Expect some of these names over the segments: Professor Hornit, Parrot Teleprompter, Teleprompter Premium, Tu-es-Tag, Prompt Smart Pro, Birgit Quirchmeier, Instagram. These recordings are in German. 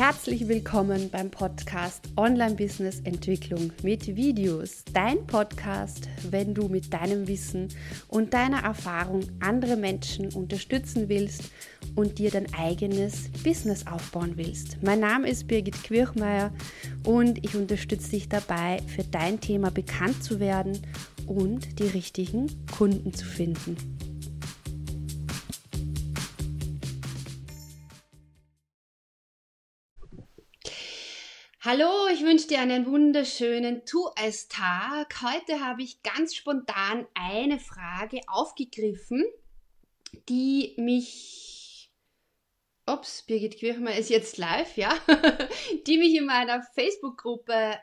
Herzlich willkommen beim Podcast Online-Business-Entwicklung mit Videos. Dein Podcast, wenn du mit deinem Wissen und deiner Erfahrung andere Menschen unterstützen willst und dir dein eigenes Business aufbauen willst. Mein Name ist Birgit Quirchmeier und ich unterstütze dich dabei, für dein Thema bekannt zu werden und die richtigen Kunden zu finden. Hallo, ich wünsche dir einen wunderschönen Tu-es-Tag. Heute habe ich ganz spontan eine Frage aufgegriffen, die mich, Birgit Quirchmeier ist jetzt live, ja, die mich in meiner Facebook-Gruppe,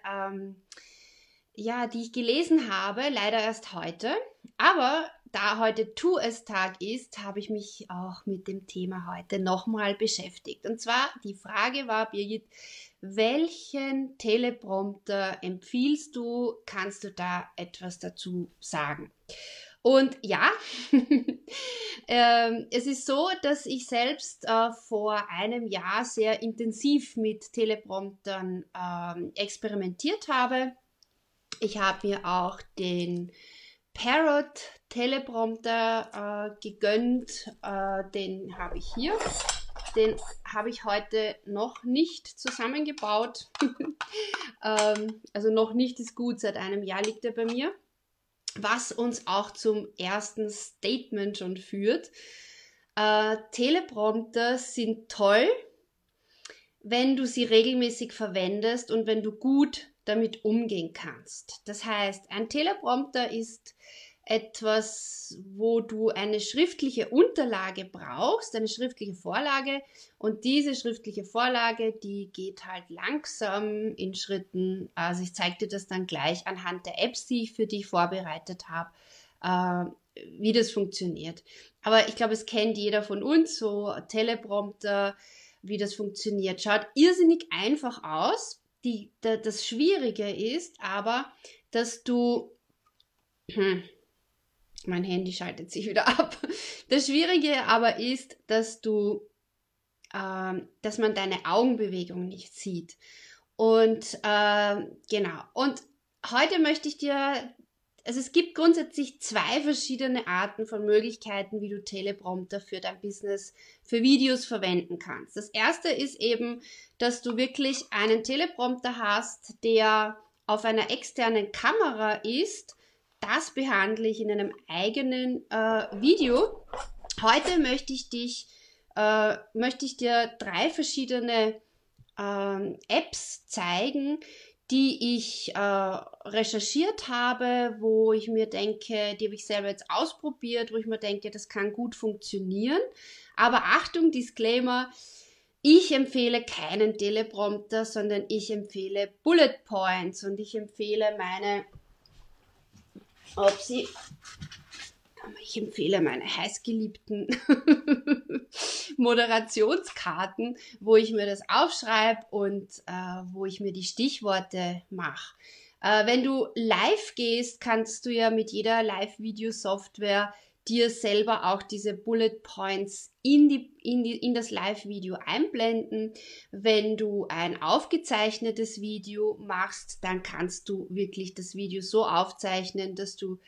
die ich gelesen habe, leider erst heute, aber da heute Tu-es-Tag ist, habe ich mich auch mit dem Thema heute nochmal beschäftigt. Und zwar, die Frage war, Birgit, welchen Teleprompter empfiehlst du? Kannst du da etwas dazu sagen? Und ja, es ist so, dass ich selbst vor einem Jahr sehr intensiv mit Telepromptern experimentiert habe. Ich habe mir auch den Parrot Teleprompter gegönnt, den habe ich hier. Den habe ich heute noch nicht zusammengebaut. Also noch nicht ist gut, seit einem Jahr liegt er bei mir. Was uns auch zum ersten Statement schon führt. Teleprompter sind toll, wenn du sie regelmäßig verwendest und wenn du gut damit umgehen kannst. Das heißt, ein Teleprompter ist etwas, wo du eine schriftliche Unterlage brauchst, eine schriftliche Vorlage, und diese schriftliche Vorlage, die geht halt langsam in Schritten. Also ich zeige dir das dann gleich anhand der Apps, die ich für dich vorbereitet habe, wie das funktioniert. Aber ich glaube, es kennt jeder von uns, so Teleprompter, wie das funktioniert. Schaut irrsinnig einfach aus. Das Schwierige ist aber, dass du... Mein Handy schaltet sich wieder ab. Das Schwierige aber ist, dass man deine Augenbewegung nicht sieht. Und genau. Und heute möchte ich dir, also es gibt grundsätzlich zwei verschiedene Arten von Möglichkeiten, wie du Teleprompter für dein Business, für Videos verwenden kannst. Das erste ist eben, dass du wirklich einen Teleprompter hast, der auf einer externen Kamera ist. Das behandle ich in einem eigenen Video. Heute möchte ich dir drei verschiedene Apps zeigen, die ich recherchiert habe, wo ich mir denke, die habe ich selber jetzt ausprobiert, wo ich mir denke, das kann gut funktionieren. Aber Achtung, Disclaimer, ich empfehle keinen Teleprompter, sondern ich empfehle Bullet Points und ich empfehle meine heißgeliebten Moderationskarten, wo ich mir das aufschreibe und wo ich mir die Stichworte mache. Wenn du live gehst, kannst du ja mit jeder Live-Video-Software dir selber auch diese Bullet Points in das Live-Video einblenden. Wenn du ein aufgezeichnetes Video machst, dann kannst du wirklich das Video so aufzeichnen, dass du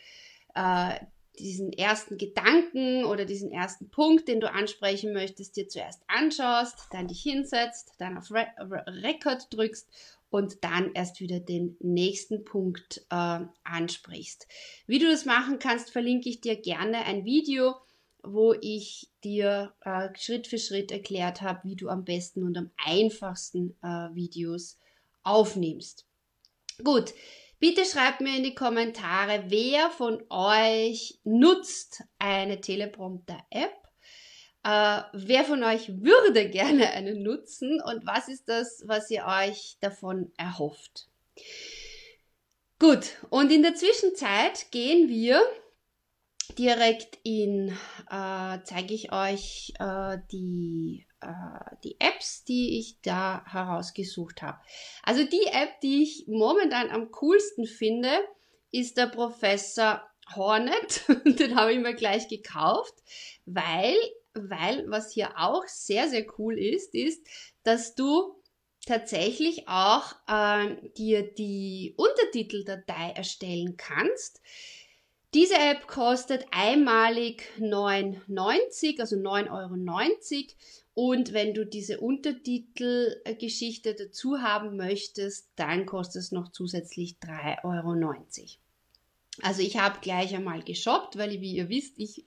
diesen ersten Gedanken oder diesen ersten Punkt, den du ansprechen möchtest, dir zuerst anschaust, dann dich hinsetzt, dann auf Record drückst und dann erst wieder den nächsten Punkt ansprichst. Wie du das machen kannst, verlinke ich dir gerne ein Video, wo ich dir Schritt für Schritt erklärt habe, wie du am besten und am einfachsten Videos aufnimmst. Gut, bitte schreibt mir in die Kommentare, wer von euch nutzt eine Teleprompter-App. Wer von euch würde gerne einen nutzen und was ist das, was ihr euch davon erhofft? Gut, und in der Zwischenzeit gehen wir direkt zeige ich euch die Apps, die ich da herausgesucht habe. Also die App, die ich momentan am coolsten finde, ist der Professor Hornit. Den habe ich mir gleich gekauft, weil was hier auch sehr, sehr cool ist, dass du tatsächlich auch dir die Untertiteldatei erstellen kannst. Diese App kostet einmalig 9,90, also 9,90 € und wenn du diese Untertitelgeschichte dazu haben möchtest, dann kostet es noch zusätzlich 3,90 €. Also ich habe gleich einmal geshoppt, weil wie ihr wisst, ich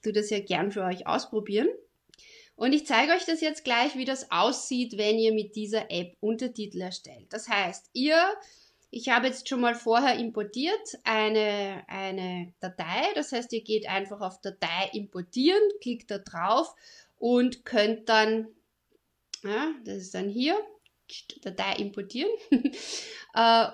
tue das ja gern für euch ausprobieren. Und ich zeige euch das jetzt gleich, wie das aussieht, wenn ihr mit dieser App Untertitel erstellt. Das heißt, ich habe jetzt schon mal vorher importiert eine Datei. Das heißt, ihr geht einfach auf Datei importieren, klickt da drauf und könnt dann, ja, das ist dann hier, Datei importieren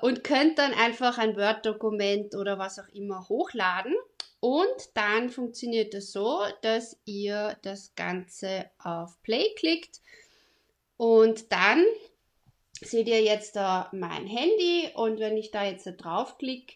und könnt dann einfach ein Word-Dokument oder was auch immer hochladen. Und dann funktioniert das so, dass ihr das Ganze auf Play klickt und dann seht ihr jetzt da mein Handy und wenn ich da jetzt draufklicke,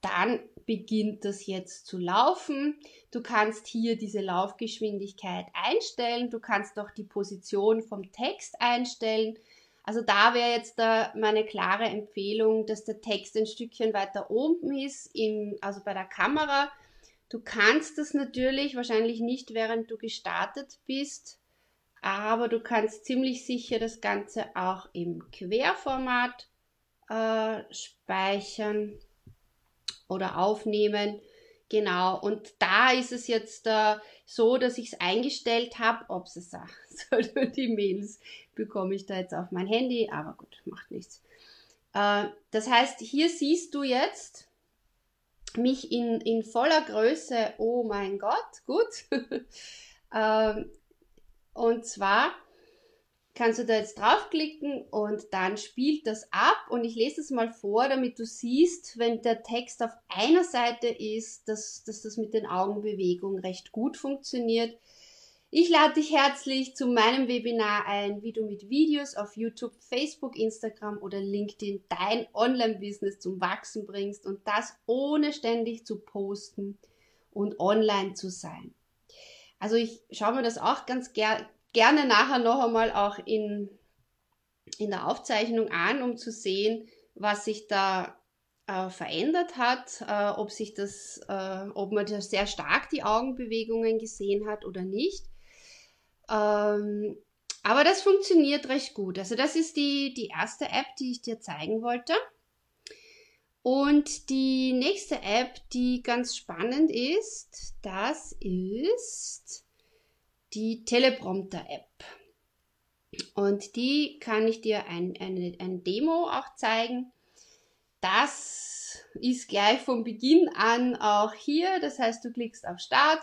dann beginnt das jetzt zu laufen. Du kannst hier diese Laufgeschwindigkeit einstellen, du kannst auch die Position vom Text einstellen. Also da wäre jetzt meine klare Empfehlung, dass der Text ein Stückchen weiter oben ist, also bei der Kamera. Du kannst das natürlich, wahrscheinlich nicht während du gestartet bist, aber du kannst ziemlich sicher das Ganze auch im Querformat speichern oder aufnehmen. Genau, und da ist es jetzt so, dass ich es eingestellt habe, ob es sagt. So, die Mails bekomme ich da jetzt auf mein Handy, aber gut, macht nichts. Das heißt, hier siehst du jetzt mich in voller Größe, oh mein Gott, gut. Und zwar kannst du da jetzt draufklicken und dann spielt das ab und ich lese es mal vor, damit du siehst, wenn der Text auf einer Seite ist, dass das mit den Augenbewegungen recht gut funktioniert. Ich lade dich herzlich zu meinem Webinar ein, wie du mit Videos auf YouTube, Facebook, Instagram oder LinkedIn dein Online-Business zum Wachsen bringst und das ohne ständig zu posten und online zu sein. Also ich schaue mir das auch ganz gerne nachher noch einmal auch in der Aufzeichnung an, um zu sehen, was sich da verändert hat, ob man da sehr stark die Augenbewegungen gesehen hat oder nicht. Aber das funktioniert recht gut. Also das ist die erste App, die ich dir zeigen wollte. Und die nächste App, die ganz spannend ist, das ist die Teleprompter-App. Und die kann ich dir ein Demo auch zeigen. Das ist gleich von Beginn an auch hier. Das heißt, du klickst auf Start.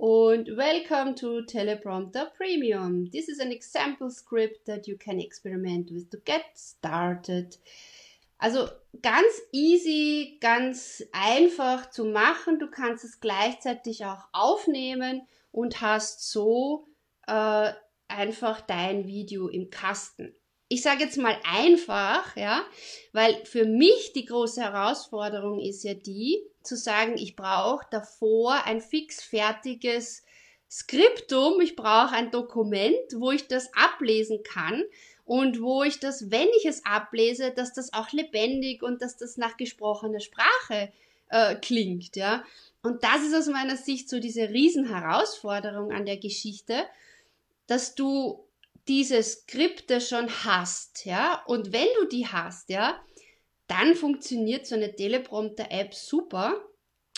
And welcome to Teleprompter Premium. This is an example script that you can experiment with to get started. Also ganz easy, ganz einfach zu machen. Du kannst es gleichzeitig auch aufnehmen und hast so einfach dein Video im Kasten. Ich sage jetzt mal einfach, ja, weil für mich die große Herausforderung ist ja die, zu sagen, ich brauche davor ein fixfertiges Skriptum, ich brauche ein Dokument, wo ich das ablesen kann und wo ich das, wenn ich es ablese, dass das auch lebendig und dass das nach gesprochener Sprache klingt, ja. Und das ist aus meiner Sicht so diese Riesenherausforderung an der Geschichte, dass du diese Skripte schon hast, ja, und wenn du die hast, ja, dann funktioniert so eine Teleprompter-App super,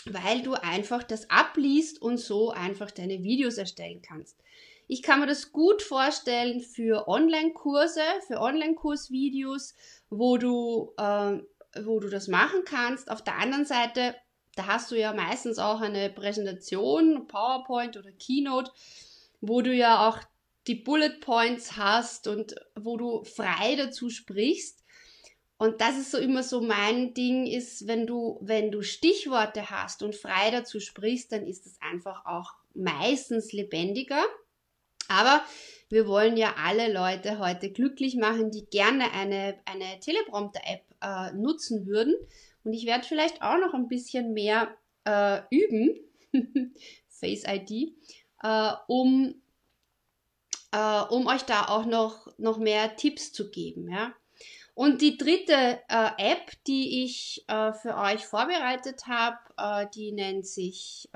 weil du einfach das abliest und so einfach deine Videos erstellen kannst. Ich kann mir das gut vorstellen für Online-Kurse, für Online-Kursvideos, wo du das machen kannst. Auf der anderen Seite, da hast du ja meistens auch eine Präsentation, PowerPoint oder Keynote, wo du ja auch die Bullet Points hast und wo du frei dazu sprichst. Und das ist so immer so mein Ding ist, wenn du Stichworte hast und frei dazu sprichst, dann ist es einfach auch meistens lebendiger. Aber wir wollen ja alle Leute heute glücklich machen, die gerne eine Teleprompter-App nutzen würden. Und ich werde vielleicht auch noch ein bisschen mehr üben, Face ID, um um euch da auch noch mehr Tipps zu geben. Ja. Und die dritte App, die ich für euch vorbereitet habe, die nennt sich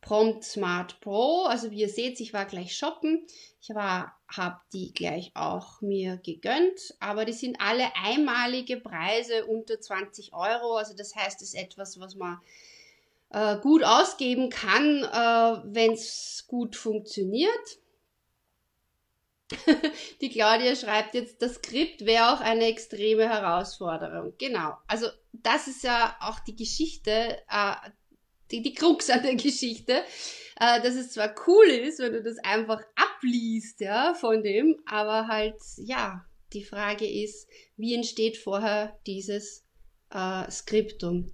Prompt Smart Pro. Also wie ihr seht, ich war gleich shoppen. Ich habe die gleich auch mir gegönnt. Aber die sind alle einmalige Preise unter 20 Euro. Also das heißt, es ist etwas, was man gut ausgeben kann, wenn es gut funktioniert. Die Claudia schreibt jetzt, das Skript wäre auch eine extreme Herausforderung. Genau, also das ist ja auch die Geschichte, die Krux an der Geschichte, dass es zwar cool ist, wenn du das einfach abliest, ja, von dem, aber halt, ja, die Frage ist, wie entsteht vorher dieses Skriptum?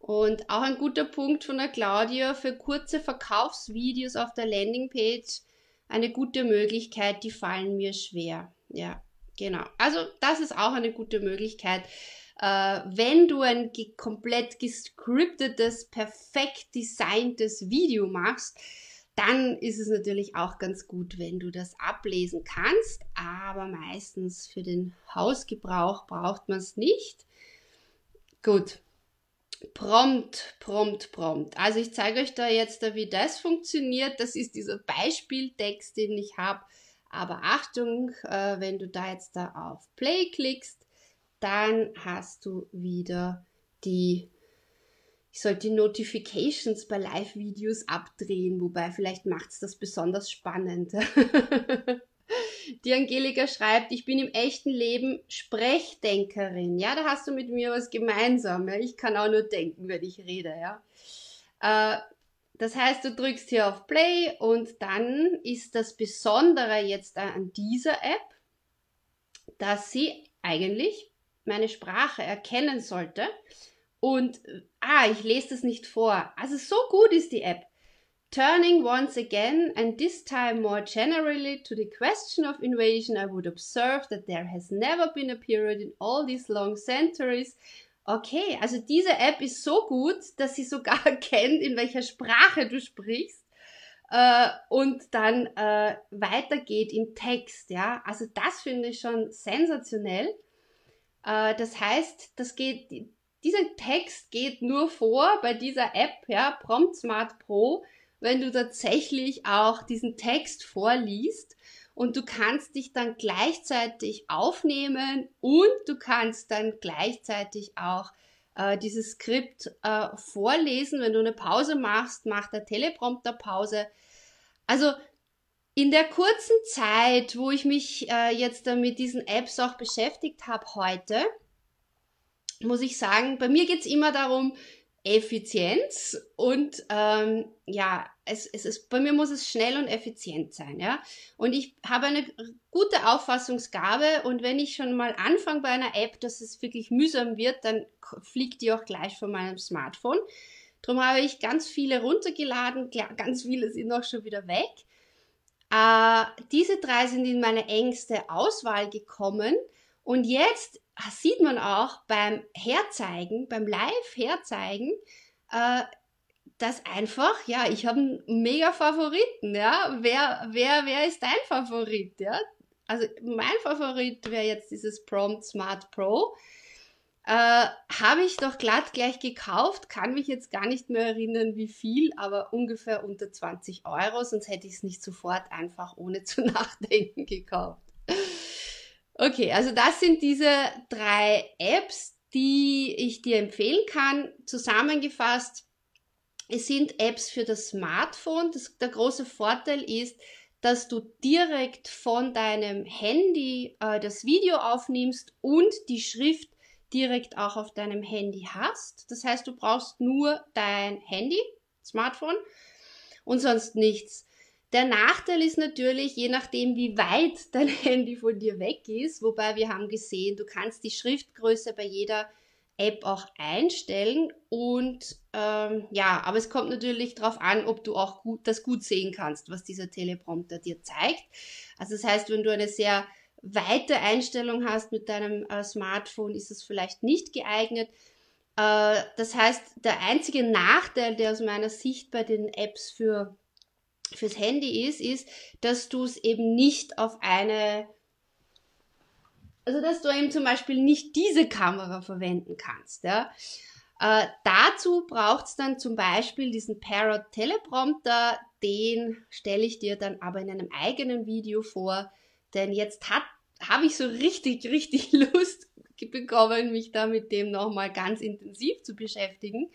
Und auch ein guter Punkt von der Claudia, für kurze Verkaufsvideos auf der Landingpage eine gute Möglichkeit, die fallen mir schwer. Ja, genau. Also das ist auch eine gute Möglichkeit. Wenn du ein komplett gescriptetes, perfekt designtes Video machst, dann ist es natürlich auch ganz gut, wenn du das ablesen kannst, aber meistens für den Hausgebrauch braucht man es nicht. Gut. Prompt. Also ich zeige euch da jetzt, wie das funktioniert. Das ist dieser Beispieltext, den ich habe. Aber Achtung, wenn du da jetzt auf Play klickst, dann hast du wieder die, ich sollte die Notifications bei Live-Videos abdrehen, wobei vielleicht macht es das besonders spannend. Die Angelika schreibt, ich bin im echten Leben Sprechdenkerin. Ja, da hast du mit mir was gemeinsam. Ja? Ich kann auch nur denken, wenn ich rede. Ja? Das heißt, du drückst hier auf Play und dann ist das Besondere jetzt an dieser App, dass sie eigentlich meine Sprache erkennen sollte. Und, ich lese das nicht vor. Also so gut ist die App. Turning once again, and this time more generally, to the question of invasion, I would observe that there has never been a period in all these long centuries. Okay, also diese App ist so gut, dass sie sogar erkennt, in welcher Sprache du sprichst, und dann weitergeht im Text. Ja, also das finde ich schon sensationell. Das heißt, dieser Text geht nur vor bei dieser App, ja, Prompt Smart Pro, wenn du tatsächlich auch diesen Text vorliest, und du kannst dich dann gleichzeitig aufnehmen und du kannst dann gleichzeitig auch dieses Skript vorlesen. Wenn du eine Pause machst, macht der Teleprompter Pause. Also in der kurzen Zeit, wo ich mich jetzt mit diesen Apps auch beschäftigt habe heute, muss ich sagen, bei mir geht es immer darum, Effizienz und bei mir muss es schnell und effizient sein, ja. Und ich habe eine gute Auffassungsgabe, und wenn ich schon mal anfange bei einer App, dass es wirklich mühsam wird, dann fliegt die auch gleich von meinem Smartphone. Darum habe ich ganz viele runtergeladen, ganz viele sind auch schon wieder weg. Diese drei sind in meine engste Auswahl gekommen, und jetzt sieht man auch beim Live-Herzeigen, dass einfach, ja, ich habe einen mega Favoriten, ja, wer ist dein Favorit, ja, also mein Favorit wäre jetzt dieses Prompt Smart Pro, habe ich doch gleich gekauft, kann mich jetzt gar nicht mehr erinnern, wie viel, aber ungefähr unter 20 Euro, sonst hätte ich es nicht sofort einfach ohne zu nachdenken gekauft. Okay, also das sind diese drei Apps, die ich dir empfehlen kann. Zusammengefasst, es sind Apps für das Smartphone. Der große Vorteil ist, dass du direkt von deinem Handy das Video aufnimmst und die Schrift direkt auch auf deinem Handy hast. Das heißt, du brauchst nur dein Handy, Smartphone, und sonst nichts. Der Nachteil ist natürlich, je nachdem, wie weit dein Handy von dir weg ist, wobei wir haben gesehen, du kannst die Schriftgröße bei jeder App auch einstellen, und aber es kommt natürlich darauf an, ob du auch gut sehen kannst, was dieser Teleprompter dir zeigt. Also das heißt, wenn du eine sehr weite Einstellung hast mit deinem Smartphone, ist es vielleicht nicht geeignet. Das heißt, der einzige Nachteil, der aus meiner Sicht bei den Apps für fürs Handy ist, dass du es eben nicht auf eine, also dass du eben zum Beispiel nicht diese Kamera verwenden kannst, ja. Dazu braucht es dann zum Beispiel diesen Parrot Teleprompter, den stelle ich dir dann aber in einem eigenen Video vor, denn jetzt habe ich so richtig Lust bekommen, mich da mit dem nochmal ganz intensiv zu beschäftigen.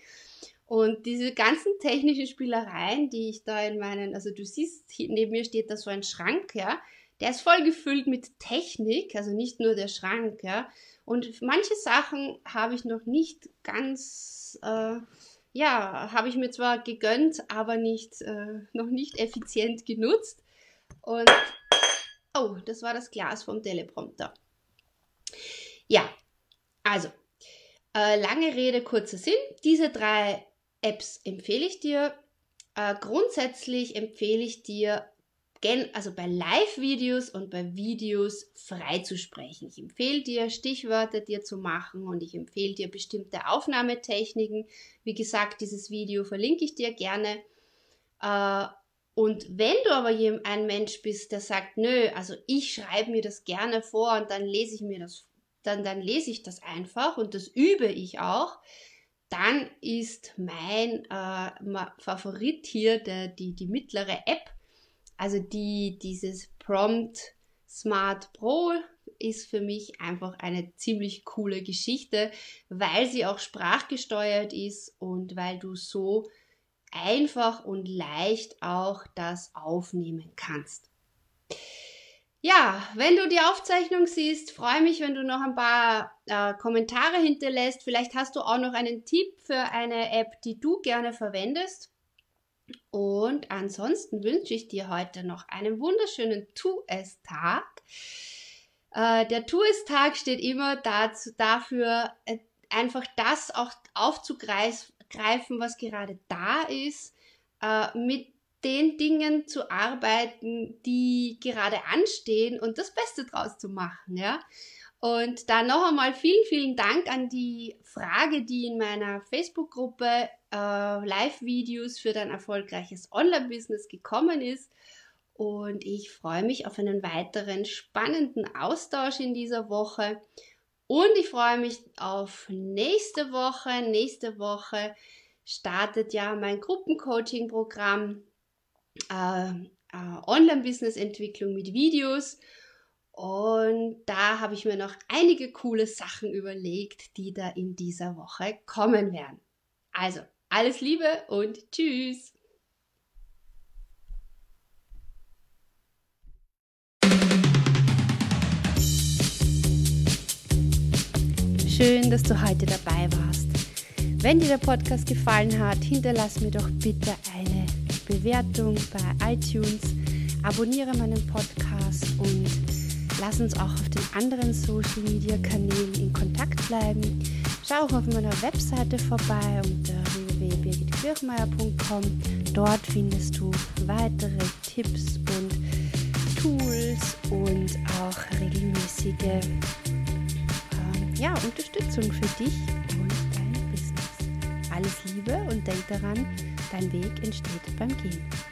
Und diese ganzen technischen Spielereien, die ich da in meinen, also du siehst, neben mir steht da so ein Schrank, ja, der ist voll gefüllt mit Technik, also nicht nur der Schrank, ja. Und manche Sachen habe ich noch nicht ganz, habe ich mir zwar gegönnt, aber noch nicht effizient genutzt. Und, oh, das war das Glas vom Teleprompter. Ja, also, lange Rede, kurzer Sinn. Diese drei Apps empfehle ich dir. Grundsätzlich empfehle ich dir, also bei Live-Videos und bei Videos frei zu sprechen. Ich empfehle dir, Stichwörter dir zu machen und ich empfehle dir bestimmte Aufnahmetechniken. Wie gesagt, dieses Video verlinke ich dir gerne. Und wenn du aber ein Mensch bist, der sagt, nö, also ich schreibe mir das gerne vor und dann lese ich mir das, dann lese ich das einfach und das übe ich auch, dann ist mein Favorit hier die mittlere App. Also dieses Prompt Smart Pro ist für mich einfach eine ziemlich coole Geschichte, weil sie auch sprachgesteuert ist und weil du so einfach und leicht auch das aufnehmen kannst. Ja, wenn du die Aufzeichnung siehst, freue mich, wenn du noch ein paar Kommentare hinterlässt. Vielleicht hast du auch noch einen Tipp für eine App, die du gerne verwendest. Und ansonsten wünsche ich dir heute noch einen wunderschönen Tu-es-Tag. Der Tu-es-Tag steht immer dafür, einfach das auch aufzugreifen, was gerade da ist, mit den Dingen zu arbeiten, die gerade anstehen und das Beste draus zu machen, ja. Und dann noch einmal vielen, vielen Dank an die Frage, die in meiner Facebook-Gruppe Live-Videos für dein erfolgreiches Online-Business gekommen ist. Und ich freue mich auf einen weiteren spannenden Austausch in dieser Woche. Und ich freue mich auf nächste Woche. Nächste Woche startet ja mein Gruppencoaching-Programm Online-Business-Entwicklung mit Videos. Und da habe ich mir noch einige coole Sachen überlegt, die da in dieser Woche kommen werden. Also, alles Liebe und tschüss! Schön, dass du heute dabei warst. Wenn dir der Podcast gefallen hat, hinterlass mir doch bitte eine Bewertung bei iTunes, abonniere meinen Podcast und lass uns auch auf den anderen Social Media Kanälen in Kontakt bleiben. Schau auch auf meiner Webseite vorbei unter www.birgitquirchmeier.com. Dort findest du weitere Tipps und Tools und auch regelmäßige Unterstützung für dich und dein Business. Alles Liebe und denk daran, dein Weg entsteht beim Gehen.